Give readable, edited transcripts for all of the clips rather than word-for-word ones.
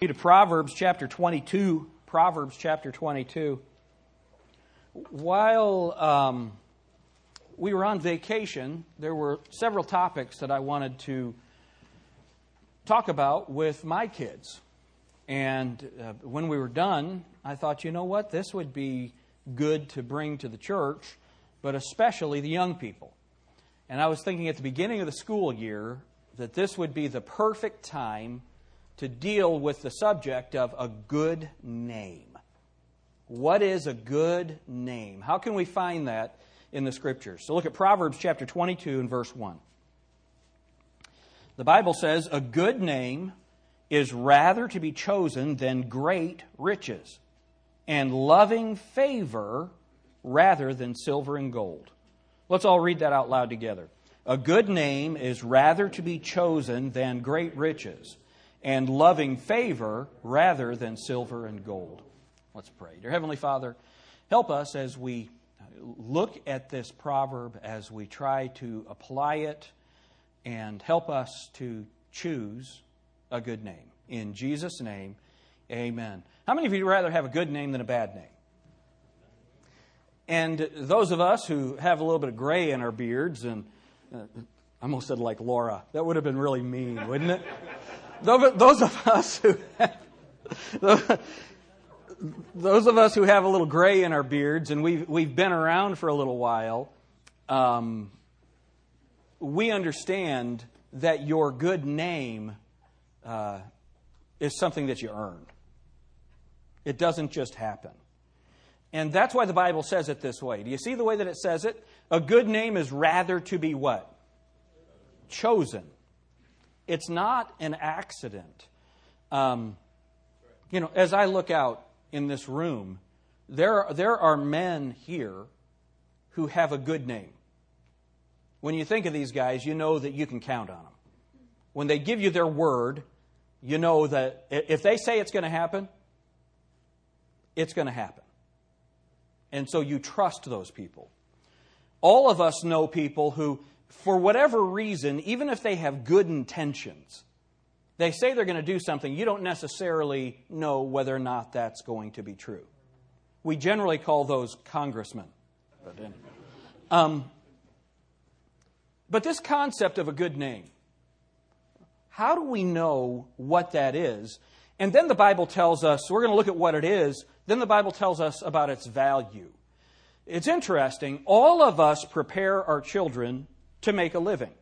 To Proverbs chapter 22, Proverbs chapter 22. While we were on vacation, there were several topics that I wanted to talk about with my kids. And when we were done, I thought, you know what, this would be good to bring to the church, but especially the young people. And I was thinking at the beginning of the school year that this would be the perfect time to deal with the subject of a good name. What is a good name? How can we find that in the Scriptures? So look at Proverbs chapter 22 and verse 1. The Bible says, "A good name is rather to be chosen than great riches, and loving favor rather than silver and gold." Let's all read that out loud together. "A good name is rather to be chosen than great riches, and loving favor rather than silver and gold." Let's pray. Dear Heavenly Father, help us as we look at this proverb, as we try to apply it, and help us to choose a good name. In Jesus' name, amen. How many of you would rather have a good name than a bad name? And those of us who have a little bit of gray in our beards, and I almost said like Laura. That would have been really mean, wouldn't it? Those of us who have a little gray in our beards, and we've been around for a little while, we understand that your good name is something that you earned. It doesn't just happen. And that's why the Bible says it this way. Do you see the way that it says it? A good name is rather to be what? Chosen. It's not an accident. As I look out in this room, there are men here who have a good name. When you think of these guys, you know that you can count on them. When they give you their word, you know that if they say it's going to happen, it's going to happen. And so you trust those people. All of us know people who, for whatever reason, even if they have good intentions, they say they're going to do something, you don't necessarily know whether or not that's going to be true. We generally call those congressmen. But anyway. But this concept of a good name, how do we know what that is? And then the Bible tells us, we're going to look at what it is, then the Bible tells us about its value. It's interesting, all of us prepare our children to make a living.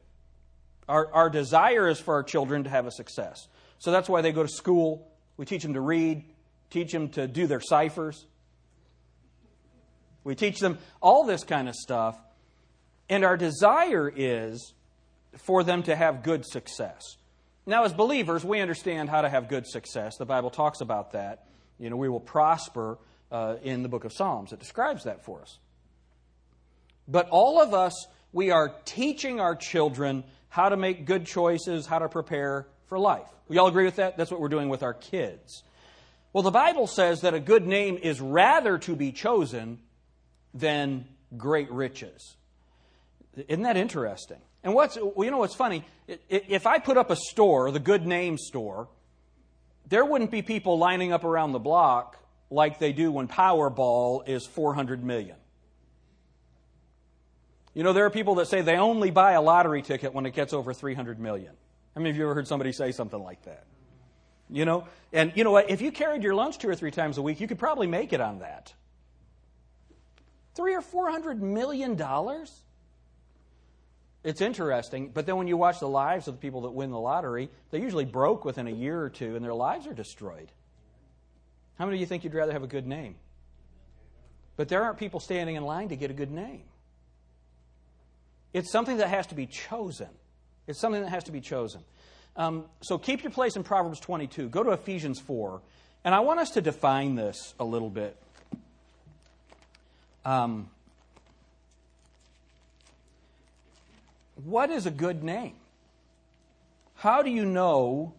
Our desire is for our children to have a success. So that's why they go to school. We teach them to read, teach them to do their ciphers. We teach them all this kind of stuff. And our desire is for them to have good success. Now, as believers, we understand how to have good success. The Bible talks about that. You know, we will prosper in the book of Psalms. It describes that for us. But all of us, we are teaching our children how to make good choices, how to prepare for life. We all agree with that? That's what we're doing with our kids. Well, the Bible says that a good name is rather to be chosen than great riches. Isn't that interesting? And what's funny? If I put up a store, the Good Name Store, there wouldn't be people lining up around the block like they do when Powerball is $400 million. You know, there are people that say they only buy a lottery ticket when it gets over $300 million. How many of you ever heard somebody say something like that? You know? And you know what? If you carried your lunch 2 or 3 times a week, you could probably make it on that. $300 or $400 million? It's interesting, but then when you watch the lives of the people that win the lottery, they're usually broke within a year or two, and their lives are destroyed. How many of you think you'd rather have a good name? But there aren't people standing in line to get a good name. It's something that has to be chosen. It's something that has to be chosen. So keep your place in Proverbs 22. Go to Ephesians 4. And I want us to define this a little bit. What is a good name? How do you know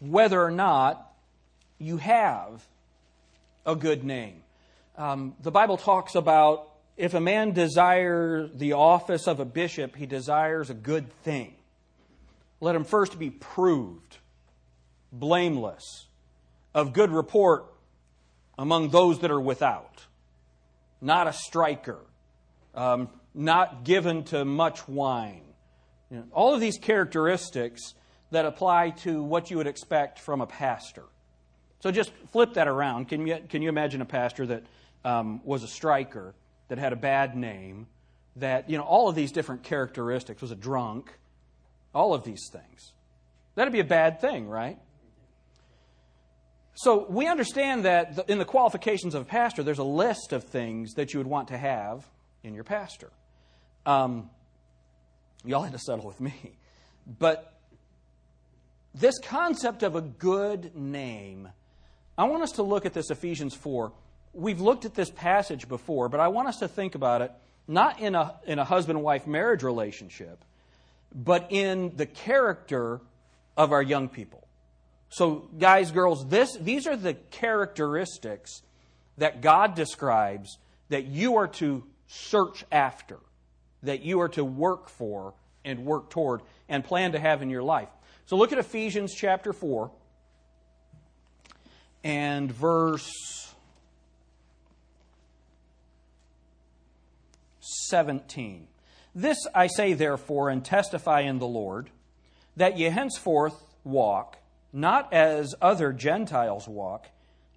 whether or not you have a good name? The Bible talks about, if a man desires the office of a bishop, he desires a good thing. Let him first be proved blameless of good report among those that are without. Not a striker. Not given to much wine. You know, all of these characteristics that apply to what you would expect from a pastor. So just flip that around. Can you imagine a pastor that was a striker, that had a bad name, that, you know, all of these different characteristics, was a drunk, all of these things? That'd be a bad thing, right? So we understand that in the qualifications of a pastor, there's a list of things that you would want to have in your pastor. Y'all had to settle with me. But this concept of a good name, I want us to look at this Ephesians 4. We've looked at this passage before, but I want us to think about it not in a husband-wife marriage relationship, but in the character of our young people. So guys, girls, these are the characteristics that God describes that you are to search after, that you are to work for and work toward and plan to have in your life. So look at Ephesians chapter 4 and verse 17. This I say, therefore, and testify in the Lord, that ye henceforth walk, not as other Gentiles walk,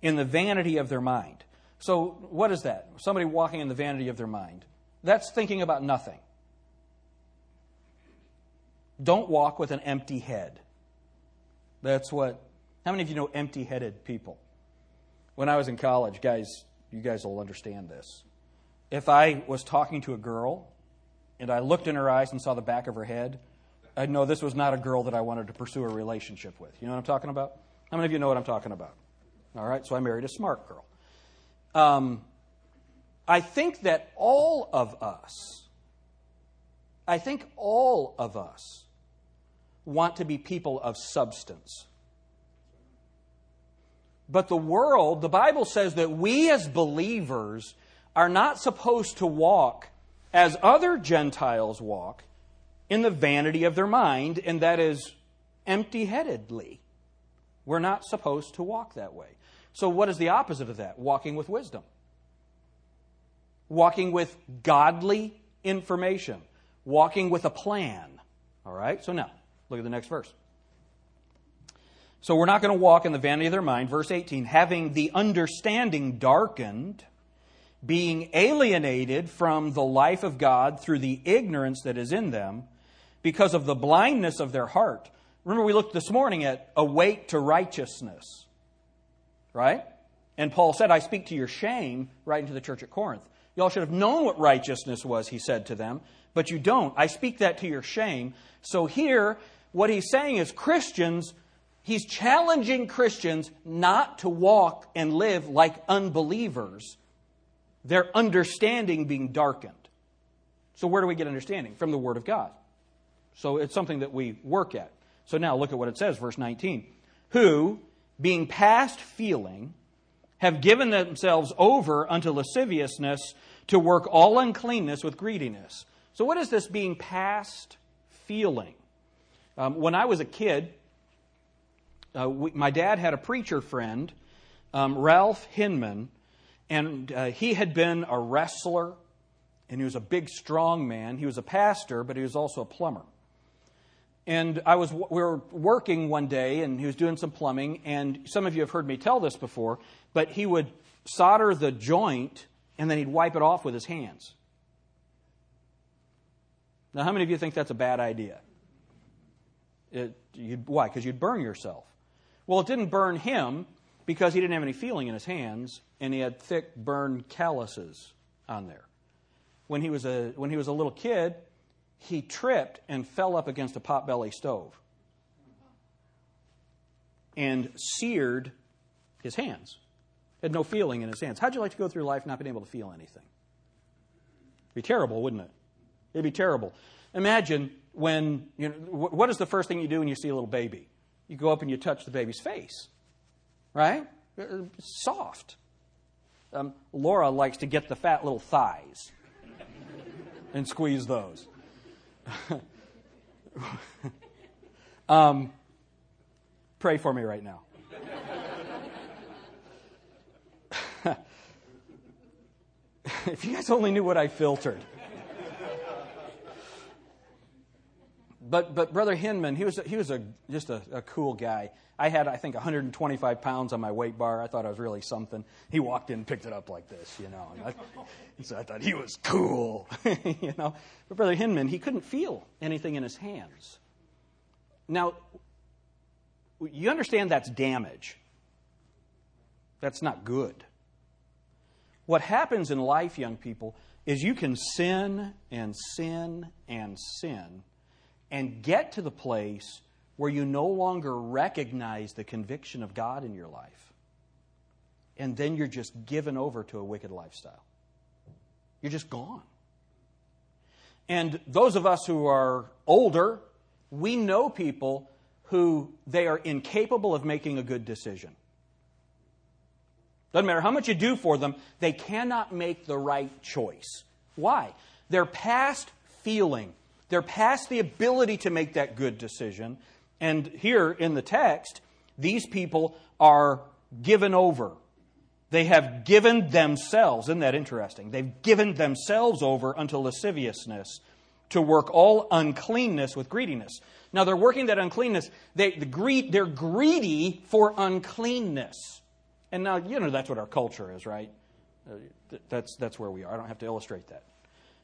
in the vanity of their mind. So what is that? Somebody walking in the vanity of their mind. That's thinking about nothing. Don't walk with an empty head. That's what... How many of you know empty-headed people? When I was in college, guys, you guys will understand this. If I was talking to a girl and I looked in her eyes and saw the back of her head, I'd know this was not a girl that I wanted to pursue a relationship with. You know what I'm talking about? How many of you know what I'm talking about? All right, so I married a smart girl. I think that all of us want to be people of substance. But the world, the Bible says that we as believers are not supposed to walk as other Gentiles walk, in the vanity of their mind, and that is empty-headedly. We're not supposed to walk that way. So what is the opposite of that? Walking with wisdom. Walking with godly information. Walking with a plan. All right? So now, look at the next verse. So we're not going to walk in the vanity of their mind. Verse 18, having the understanding darkened, being alienated from the life of God through the ignorance that is in them, because of the blindness of their heart. Remember, we looked this morning at awake to righteousness, right? And Paul said, I speak to your shame, writing to the church at Corinth. Y'all should have known what righteousness was, he said to them, but you don't. I speak that to your shame. So here, what he's saying is Christians, he's challenging Christians not to walk and live like unbelievers, their understanding being darkened. So where do we get understanding? From the Word of God. So it's something that we work at. So now look at what it says, verse 19. Who, being past feeling, have given themselves over unto lasciviousness to work all uncleanness with greediness. So what is this being past feeling? When I was a kid, my dad had a preacher friend, Ralph Hinman, and he had been a wrestler, and he was a big, strong man. He was a pastor, but he was also a plumber. And we were working one day, and he was doing some plumbing, and some of you have heard me tell this before, but he would solder the joint, and then he'd wipe it off with his hands. Now, how many of you think that's a bad idea? Why? Because you'd burn yourself. Well, it didn't burn him, because he didn't have any feeling in his hands, and he had thick, burned calluses on there. When he was a little kid, he tripped and fell up against a potbelly stove and seared his hands. Had no feeling in his hands. How'd you like to go through life not being able to feel anything? It'd be terrible, wouldn't it? It'd be terrible. Imagine when, you know, what is the first thing you do when you see a little baby? You go up and you touch the baby's face. Right? Soft. Laura likes to get the fat little thighs and squeeze those. Pray for me right now. If you guys only knew what I filtered. But Brother Hinman, he was just a cool guy. I had, I think, 125 pounds on my weight bar. I thought I was really something. He walked in and picked it up like this, you know. And I thought he was cool, you know. But Brother Hinman, he couldn't feel anything in his hands. Now, you understand that's damage. That's not good. What happens in life, young people, is you can sin and sin and sin and get to the place where you no longer recognize the conviction of God in your life. And then you're just given over to a wicked lifestyle. You're just gone. And those of us who are older, we know people who they are incapable of making a good decision. Doesn't matter how much you do for them, they cannot make the right choice. Why? They're past feeling. They're past the ability to make that good decision. And here in the text, these people are given over. They have given themselves, isn't that interesting? They've given themselves over unto lasciviousness, to work all uncleanness with greediness. Now they're working that uncleanness. They're greedy for uncleanness. And now, you know, that's what our culture is, right? That's where we are. I don't have to illustrate that.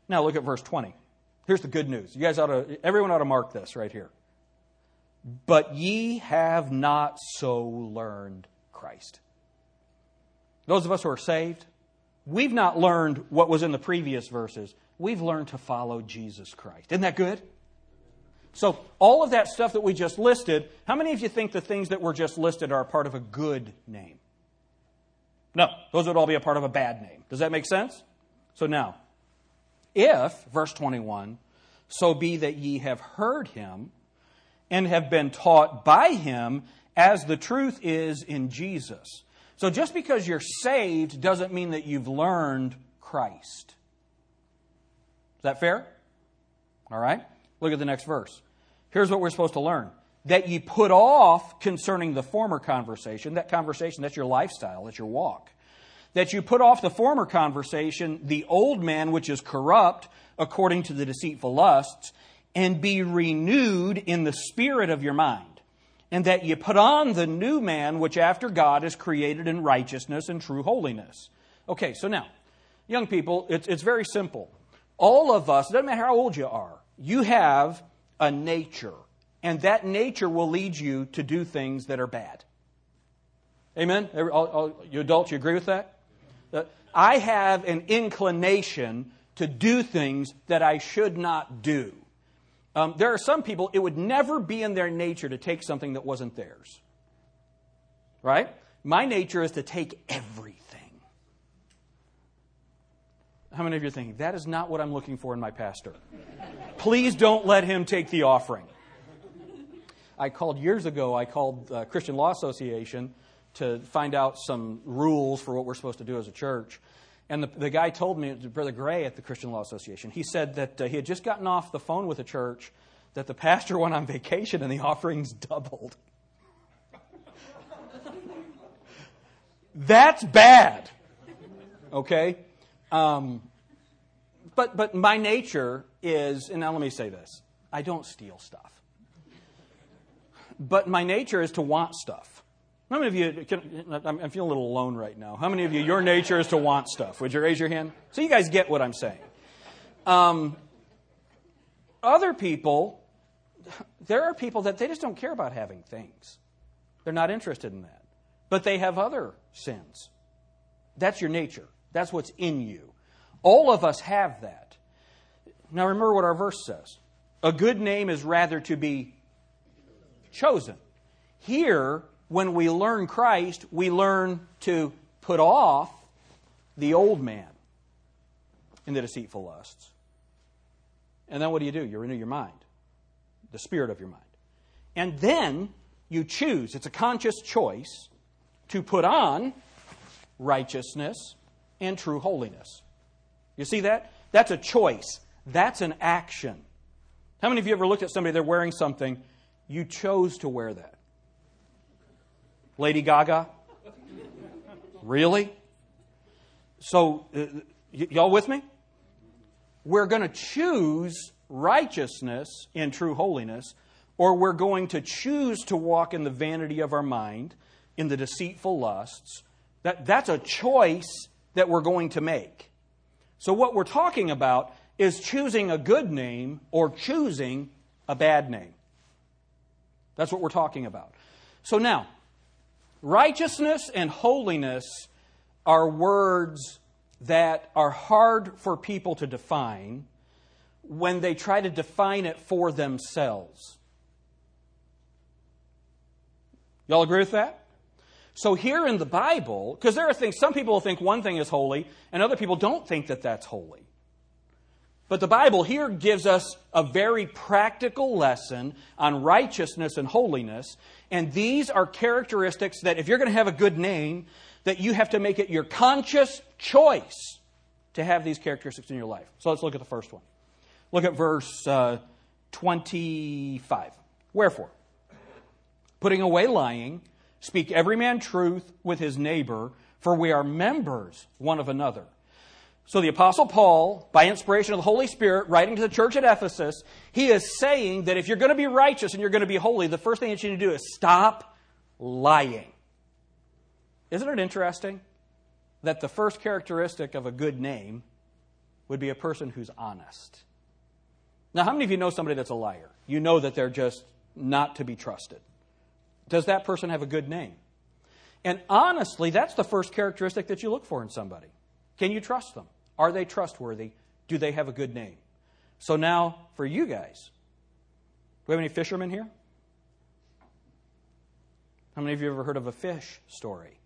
Now look at verse 20. Here's the good news. You guys everyone ought to mark this right here. But ye have not so learned Christ. Those of us who are saved, we've not learned what was in the previous verses. We've learned to follow Jesus Christ. Isn't that good? So all of that stuff that we just listed, how many of you think the things that were just listed are part of a good name? No, those would all be a part of a bad name. Does that make sense? So now, if, verse 21, so be that ye have heard him and have been taught by him as the truth is in Jesus. So just because you're saved doesn't mean that you've learned Christ. Is that fair? All right. Look at the next verse. Here's what we're supposed to learn. That ye put off concerning the former conversation. That conversation, that's your lifestyle, that's your walk. That you put off the former conversation, the old man which is corrupt according to the deceitful lusts, and be renewed in the spirit of your mind. And that you put on the new man which after God is created in righteousness and true holiness. Okay, so now, young people, it's very simple. All of us, it doesn't matter how old you are, you have a nature. And that nature will lead you to do things that are bad. Amen? You adults, you agree with that? I have an inclination to do things that I should not do. There are some people, it would never be in their nature to take something that wasn't theirs. Right? My nature is to take everything. How many of you are thinking, that is not what I'm looking for in my pastor? Please don't let him take the offering. Years ago, I called Christian Law Association to find out some rules for what we're supposed to do as a church. And the guy told me, Brother Gray at the Christian Law Association, he said that he had just gotten off the phone with a church that the pastor went on vacation and the offerings doubled. That's bad. Okay? But my nature is, and now let me say this, I don't steal stuff. But my nature is to want stuff. How many of you, I'm feeling a little alone right now. How many of you, your nature is to want stuff? Would you raise your hand? So you guys get what I'm saying. Other people, there are people that they just don't care about having things. They're not interested in that. But they have other sins. That's your nature. That's what's in you. All of us have that. Now remember what our verse says. A good name is rather to be chosen. Here, when we learn Christ, we learn to put off the old man and the deceitful lusts. And then what do? You renew your mind, the spirit of your mind. And then you choose, it's a conscious choice, to put on righteousness and true holiness. You see that? That's a choice. That's an action. How many of you ever looked at somebody, they're wearing something, you chose to wear that? Lady Gaga? Really? So, y'all with me? We're going to choose righteousness in true holiness, or we're going to choose to walk in the vanity of our mind, in the deceitful lusts. That's a choice that we're going to make. So what we're talking about is choosing a good name or choosing a bad name. That's what we're talking about. So now, righteousness and holiness are words that are hard for people to define when they try to define it for themselves. Y'all agree with that? So here in the Bible, because there are things, some people think one thing is holy, and other people don't think that that's holy. But the Bible here gives us a very practical lesson on righteousness and holiness. And these are characteristics that if you're going to have a good name, that you have to make it your conscious choice to have these characteristics in your life. So let's look at the first one. Look at verse 25. Wherefore, putting away lying, speak every man truth with his neighbor, for we are members one of another. So the Apostle Paul, by inspiration of the Holy Spirit, writing to the church at Ephesus, he is saying that if you're going to be righteous and you're going to be holy, the first thing that you need to do is stop lying. Isn't it interesting that the first characteristic of a good name would be a person who's honest? Now, how many of you know somebody that's a liar? You know that they're just not to be trusted. Does that person have a good name? And honestly, that's the first characteristic that you look for in somebody. Can you trust them? Are they trustworthy? Do they have a good name? So now, for you guys, do we have any fishermen here? How many of you have ever heard of a fish story?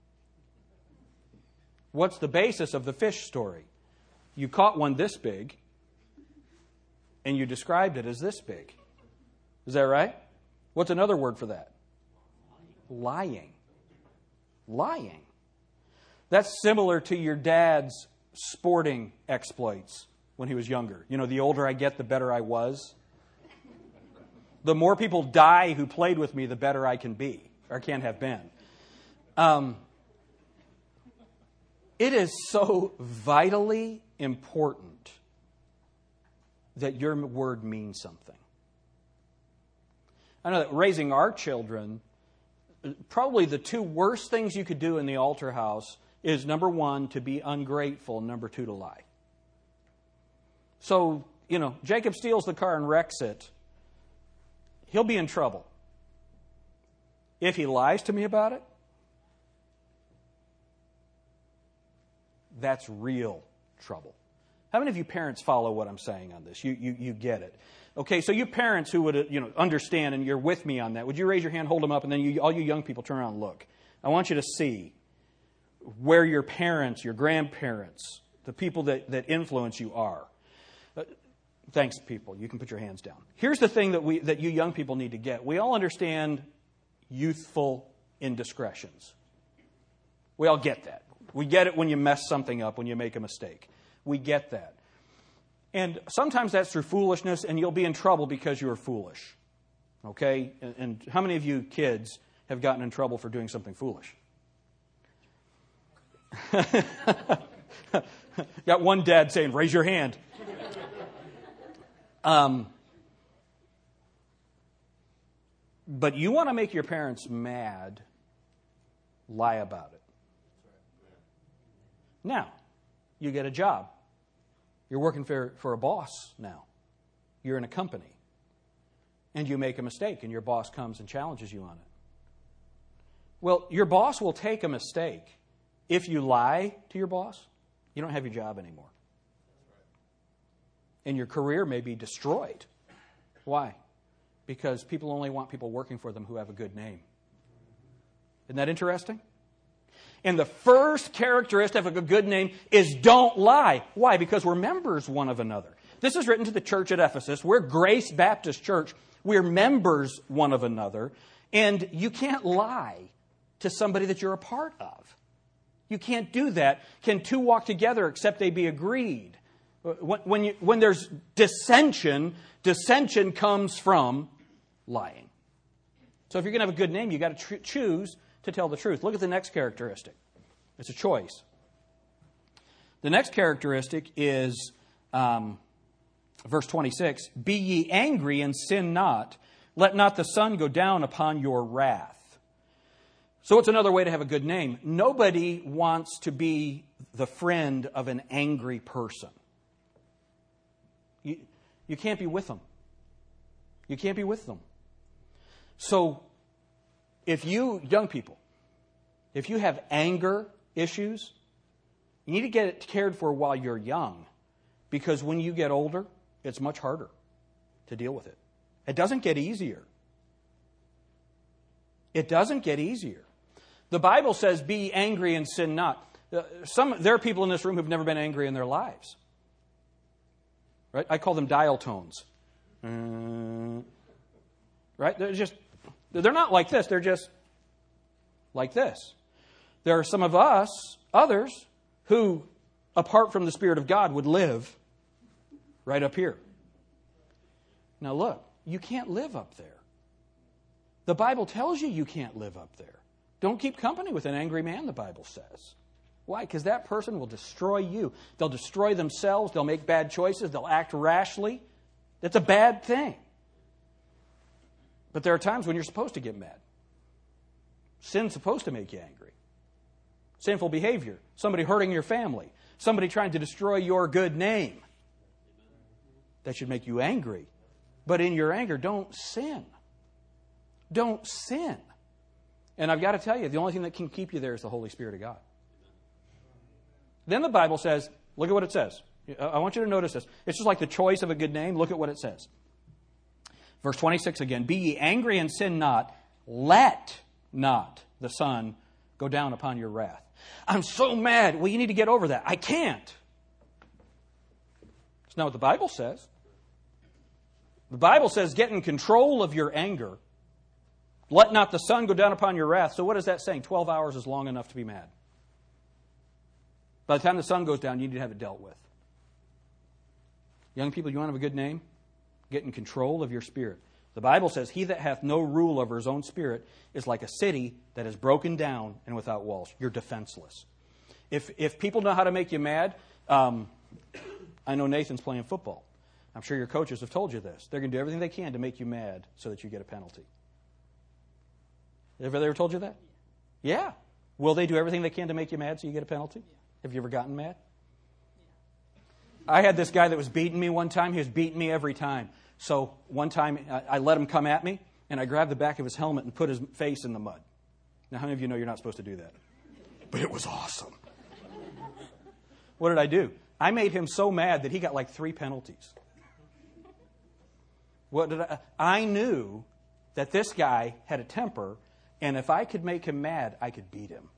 What's the basis of the fish story? You caught one this big, and you described it as this big. Is that right? What's another word for that? Lying. That's similar to your dad's sporting exploits when he was younger. You know, the older I get, the better I was. The more people die who played with me, the better I can be, or can have been. It is so vitally important that your word means something. I know that raising our children, probably the two worst things you could do in the altar house is, number one, to be ungrateful, and number two, to lie. So, you know, Jacob steals the car and wrecks it. He'll be in trouble. If he lies to me about it, that's real trouble. How many of you parents follow what I'm saying on this? You get it. Okay, so you parents who would understand, and you're with me on that, would you raise your hand, hold them up, and then all you young people turn around and look. I want you to see where your parents, your grandparents, the people that influence you are. Thanks, people. You can put your hands down. Here's the thing that you young people need to get. We all understand youthful indiscretions. We all get that. We get it when you mess something up, when you make a mistake. We get that. And sometimes that's through foolishness, and you'll be in trouble because you were foolish. Okay? And how many of you kids have gotten in trouble for doing something foolish? Got one dad saying, raise your hand. But you want to make your parents mad, lie about it. Now, you get a job. You're working for a boss now. You're in a company. And you make a mistake, and your boss comes and challenges you on it. Well, your boss will take a mistake. If you lie to your boss, you don't have your job anymore. And your career may be destroyed. Why? Because people only want people working for them who have a good name. Isn't that interesting? And the first characteristic of a good name is don't lie. Why? Because we're members one of another. This is written to the church at Ephesus. We're Grace Baptist Church. We're members one of another. And you can't lie to somebody that you're a part of. You can't do that. Can two walk together except they be agreed? When there's dissension comes from lying. So if you're going to have a good name, you've got to choose to tell the truth. Look at the next characteristic. It's a choice. The next characteristic is verse 26. Be ye angry and sin not. Let not the sun go down upon your wrath. So it's another way to have a good name. Nobody wants to be the friend of an angry person. You can't be with them. You can't be with them. So if you, young people, if you have anger issues, you need to get it cared for while you're young, because when you get older, it's much harder to deal with it. It doesn't get easier. It doesn't get easier. The Bible says, be angry and sin not. There are people in this room who've never been angry in their lives. Right? I call them dial tones. Right? They're not like this. They're just like this. There are some of us, others, who, apart from the Spirit of God, would live right up here. Now look, you can't live up there. The Bible tells you you can't live up there. Don't keep company with an angry man, the Bible says. Why? Because that person will destroy you. They'll destroy themselves. They'll make bad choices. They'll act rashly. That's a bad thing. But there are times when you're supposed to get mad. Sin's supposed to make you angry. Sinful behavior. Somebody hurting your family. Somebody trying to destroy your good name. That should make you angry. But in your anger, don't sin. Don't sin. And I've got to tell you, the only thing that can keep you there is the Holy Spirit of God. Then the Bible says, look at what it says. I want you to notice this. It's just like the choice of a good name. Look at what it says. Verse 26 again. Be ye angry and sin not. Let not the sun go down upon your wrath. I'm so mad. Well, you need to get over that. I can't. It's not what the Bible says. The Bible says get in control of your anger. Let not the sun go down upon your wrath. So what is that saying? 12 hours is long enough to be mad. By the time the sun goes down, you need to have it dealt with. Young people, you want to have a good name? Get in control of your spirit. The Bible says, he that hath no rule over his own spirit is like a city that is broken down and without walls. You're defenseless. If people know how to make you mad, I know Nathan's playing football. I'm sure your coaches have told you this. They're going to do everything they can to make you mad so that you get a penalty. Have they ever told you that? Yeah. Will they do everything they can to make you mad so you get a penalty? Yeah. Have you ever gotten mad? Yeah. I had this guy that was beating me one time. He was beating me every time. So one time I let him come at me, and I grabbed the back of his helmet and put his face in the mud. Now, how many of you know you're not supposed to do that? But it was awesome. What did I do? I made him so mad that he got like 3 penalties. I knew that this guy had a temper. And if I could make him mad, I could beat him.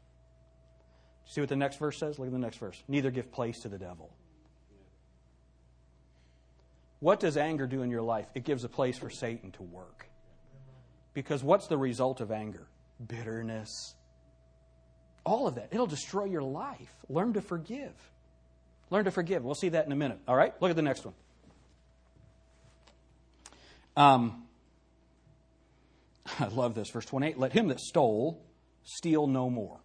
See what the next verse says? Look at the next verse. Neither give place to the devil. What does anger do in your life? It gives a place for Satan to work. Because what's the result of anger? Bitterness. All of that. It'll destroy your life. Learn to forgive. Learn to forgive. We'll see that in a minute. All right? Look at the next one. I love this. Verse 28, let him that stole, steal no more.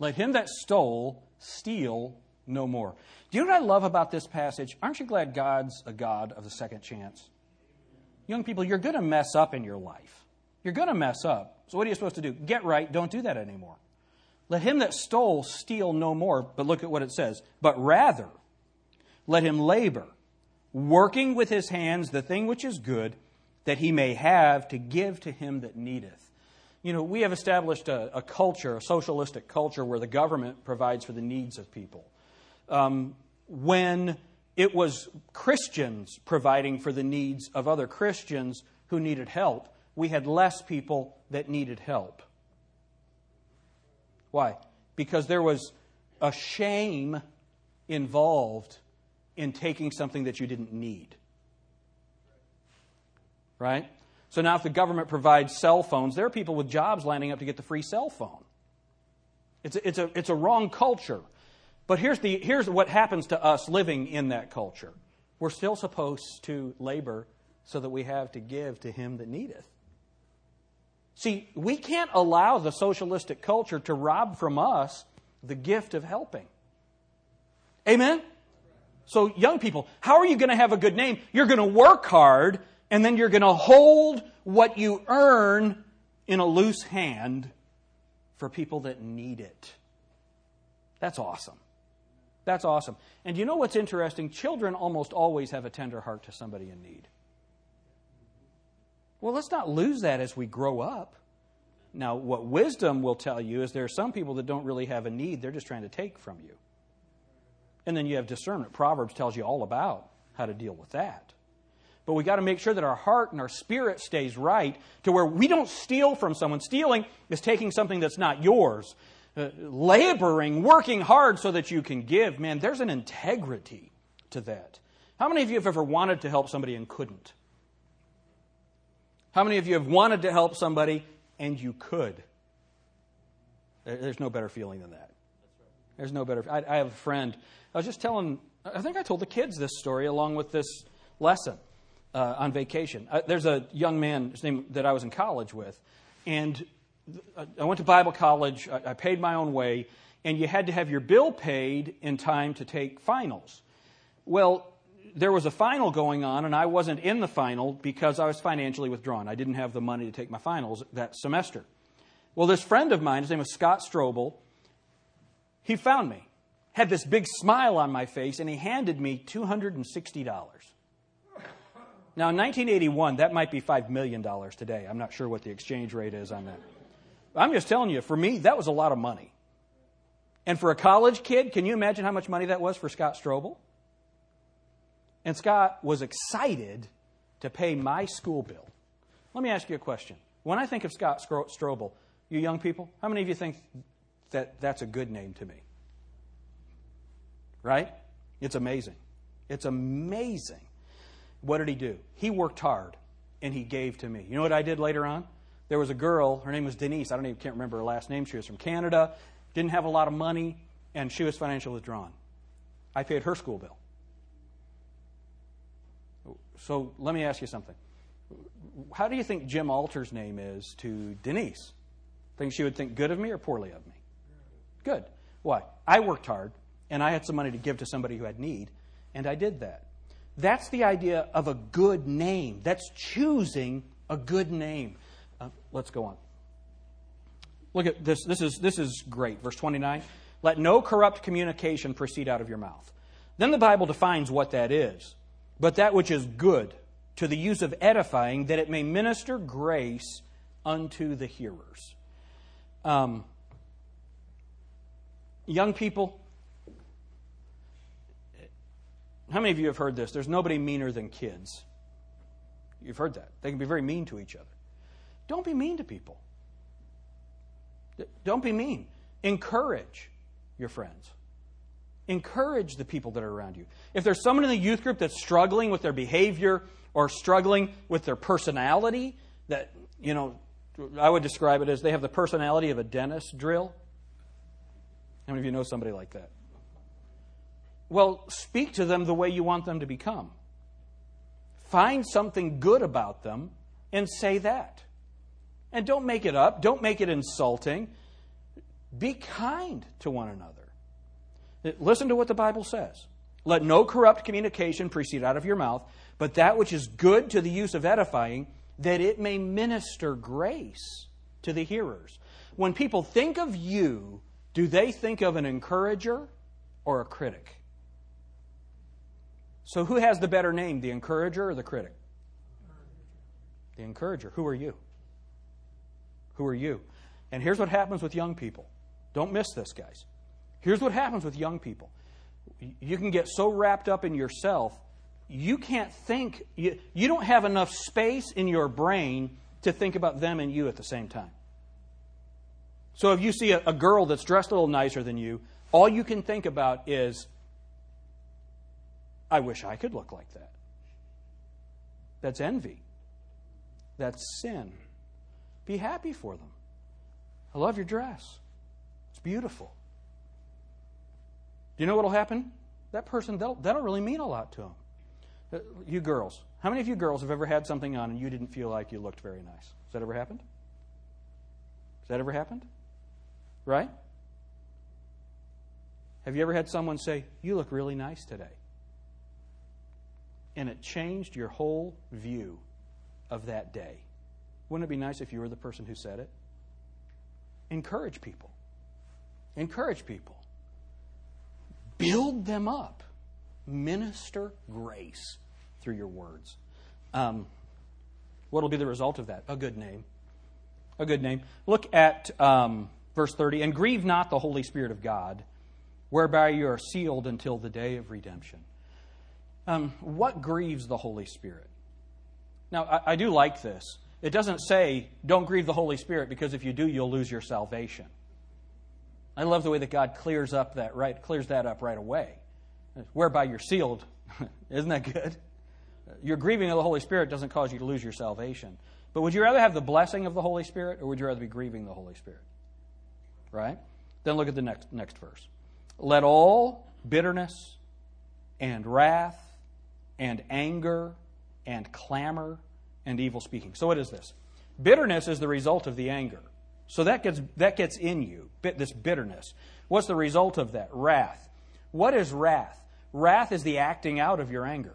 Let him that stole, steal no more. Do you know what I love about this passage? Aren't you glad God's a God of the second chance? Young people, you're going to mess up in your life. You're going to mess up. So what are you supposed to do? Get right. Don't do that anymore. Let him that stole, steal no more. But look at what it says. But rather, let him labor, working with his hands the thing which is good, that he may have to give to him that needeth. You know, we have established a culture, a socialistic culture, where the government provides for the needs of people. When it was Christians providing for the needs of other Christians who needed help, we had less people that needed help. Why? Because there was a shame involved in taking something that you didn't need. Right? So now if the government provides cell phones, there are people with jobs lining up to get the free cell phone. It's a wrong culture. But here's what happens to us living in that culture. We're still supposed to labor so that we have to give to him that needeth. See, we can't allow the socialistic culture to rob from us the gift of helping. Amen? So young people, how are you going to have a good name? You're going to work hard, and then you're going to hold what you earn in a loose hand for people that need it. That's awesome. That's awesome. And you know what's interesting? Children almost always have a tender heart to somebody in need. Well, let's not lose that as we grow up. Now, what wisdom will tell you is there are some people that don't really have a need. They're just trying to take from you. And then you have discernment. Proverbs tells you all about how to deal with that. But we got to make sure that our heart and our spirit stays right to where we don't steal from someone. Stealing is taking something that's not yours. Laboring, working hard so that you can give. Man, there's an integrity to that. How many of you have ever wanted to help somebody and couldn't? How many of you have wanted to help somebody and you could? There's no better feeling than that. There's no better. I have a friend. I was just telling, I think I told the kids this story along with this lesson on vacation. There's a young man that I was in college with, and I went to Bible college. I paid my own way, and you had to have your bill paid in time to take finals. Well, there was a final going on, and I wasn't in the final because I was financially withdrawn. I didn't have the money to take my finals that semester. Well, this friend of mine, his name was Scott Strobel, he found me, had this big smile on my face, and he handed me $260. Now, in 1981, that might be $5 million today. I'm not sure what the exchange rate is on that. I'm just telling you, for me, that was a lot of money. And for a college kid, can you imagine how much money that was for Scott Strobel? And Scott was excited to pay my school bill. Let me ask you a question. When I think of Scott Strobel, you young people, how many of you think that that's a good name to me? Right? It's amazing. It's amazing. What did he do? He worked hard, and he gave to me. You know what I did later on? There was a girl, her name was Denise. I can't remember her last name. She was from Canada, didn't have a lot of money, and she was financially withdrawn. I paid her school bill. So let me ask you something. How do you think Jim Alter's name is to Denise? Think she would think good of me or poorly of me? Good. Why? I worked hard, and I had some money to give to somebody who had need, and I did that. That's the idea of a good name. That's choosing a good name. Let's go on. Look at this. This is great. Verse 29. Let no corrupt communication proceed out of your mouth. Then the Bible defines what that is. But that which is good to the use of edifying, that it may minister grace unto the hearers. Young people, how many of you have heard this? There's nobody meaner than kids. You've heard that. They can be very mean to each other. Don't be mean to people. Don't be mean. Encourage your friends. Encourage the people that are around you. If there's someone in the youth group that's struggling with their behavior or struggling with their personality, that, you know, I would describe it as they have the personality of a dentist drill. How many of you know somebody like that? Well, speak to them the way you want them to become. Find something good about them and say that. And don't make it up. Don't make it insulting. Be kind to one another. Listen to what the Bible says. Let no corrupt communication proceed out of your mouth, but that which is good to the use of edifying, that it may minister grace to the hearers. When people think of you, do they think of an encourager or a critic? So who has the better name, the encourager or the critic? The encourager. Who are you? Who are you? And here's what happens with young people. Don't miss this, guys. Here's what happens with young people. You can get so wrapped up in yourself, you can't think, you don't have enough space in your brain to think about them and you at the same time. So if you see a girl that's dressed a little nicer than you, all you can think about is, I wish I could look like that. That's envy. That's sin. Be happy for them. I love your dress. It's beautiful. Do you know what will happen? That person, that'll really mean a lot to them. You girls, how many of you girls have ever had something on and you didn't feel like you looked very nice? Has that ever happened? Right? Have you ever had someone say, "You look really nice today"? And it changed your whole view of that day. Wouldn't it be nice if you were the person who said it? Encourage people. Encourage people. Build them up. Minister grace through your words. What will be the result of that? A good name. A good name. Look at verse 30. "And grieve not the Holy Spirit of God, whereby you are sealed until the day of redemption." What grieves the Holy Spirit? Now, I do like this. It doesn't say, don't grieve the Holy Spirit, because if you do, you'll lose your salvation. I love the way that God clears that up right away. Whereby you're sealed. Isn't that good? Your grieving of the Holy Spirit doesn't cause you to lose your salvation. But would you rather have the blessing of the Holy Spirit, or would you rather be grieving the Holy Spirit? Right? Then look at the next verse. "Let all bitterness and wrath and anger and clamor and evil speaking." So what is this? Bitterness is the result of the anger. So that gets in you, this bitterness. What's the result of that? Wrath. What is wrath? Wrath is the acting out of your anger.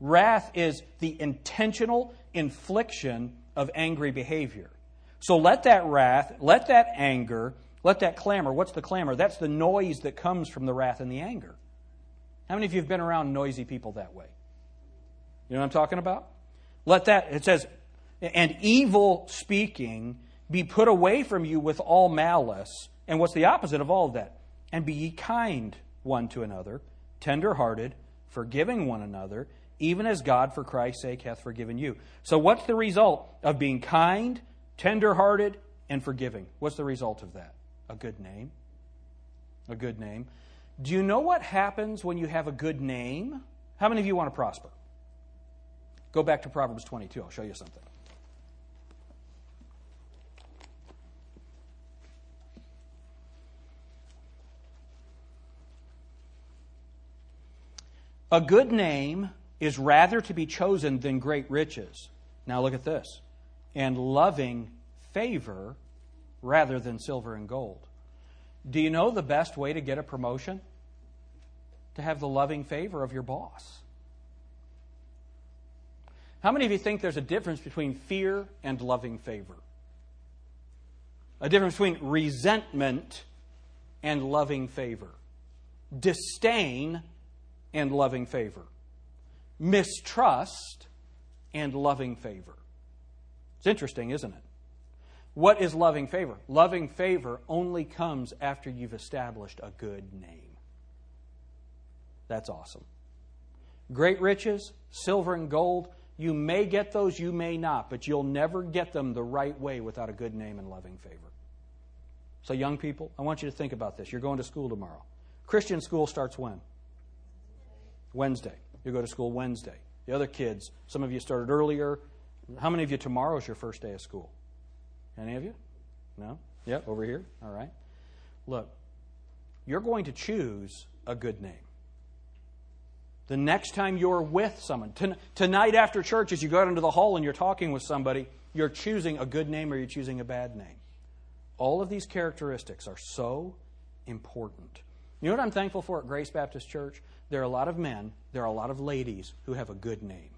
Wrath is the intentional infliction of angry behavior. So let that wrath, let that anger, let that clamor. What's the clamor? That's the noise that comes from the wrath and the anger. How many of you have been around noisy people that way? You know what I'm talking about? It says, "And evil speaking be put away from you with all malice." And what's the opposite of all of that? "And be ye kind one to another, tender-hearted, forgiving one another, even as God for Christ's sake hath forgiven you." So what's the result of being kind, tender-hearted, and forgiving? What's the result of that? A good name. A good name. Do you know what happens when you have a good name? How many of you want to prosper? Go back to Proverbs 22. I'll show you something. "A good name is rather to be chosen than great riches." Now look at this. "And loving favor rather than silver and gold." Do you know the best way to get a promotion? To have the loving favor of your boss. How many of you think there's a difference between fear and loving favor? A difference between resentment and loving favor. Disdain and loving favor. Mistrust and loving favor. It's interesting, isn't it? What is loving favor? Loving favor only comes after you've established a good name. That's awesome. Great riches, silver and gold, you may get those, you may not, but you'll never get them the right way without a good name and loving favor. So young people, I want you to think about this. You're going to school tomorrow. Christian school starts when? Wednesday. You go to school Wednesday. The other kids, some of you started earlier. How many of you tomorrow is your first day of school? Any of you? No? Yep, over here. All right. Look, you're going to choose a good name. The next time you're with someone, tonight after church, as you go out into the hall and you're talking with somebody, you're choosing a good name or you're choosing a bad name. All of these characteristics are so important. You know what I'm thankful for at Grace Baptist Church? There are a lot of men, there are a lot of ladies who have a good name.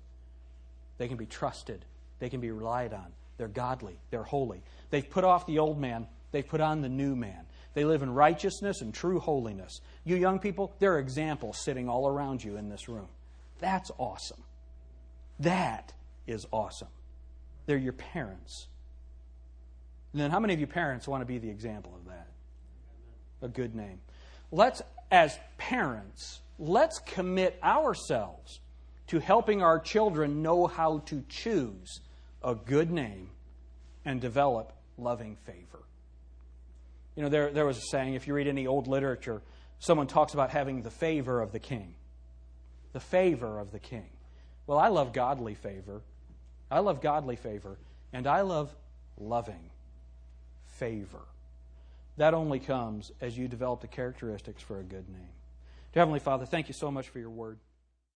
They can be trusted. They can be relied on. They're godly. They're holy. They've put off the old man. They've put on the new man. They live in righteousness and true holiness. You young people, there are examples sitting all around you in this room. That's awesome. That is awesome. They're your parents. And then how many of you parents want to be the example of that? A good name. Let's, as parents, let's commit ourselves to helping our children know how to choose a good name and develop loving favor. You know, there was a saying, if you read any old literature, someone talks about having the favor of the king. The favor of the king. Well, I love godly favor. I love godly favor. And I love loving favor. That only comes as you develop the characteristics for a good name. Dear Heavenly Father, thank you so much for your word.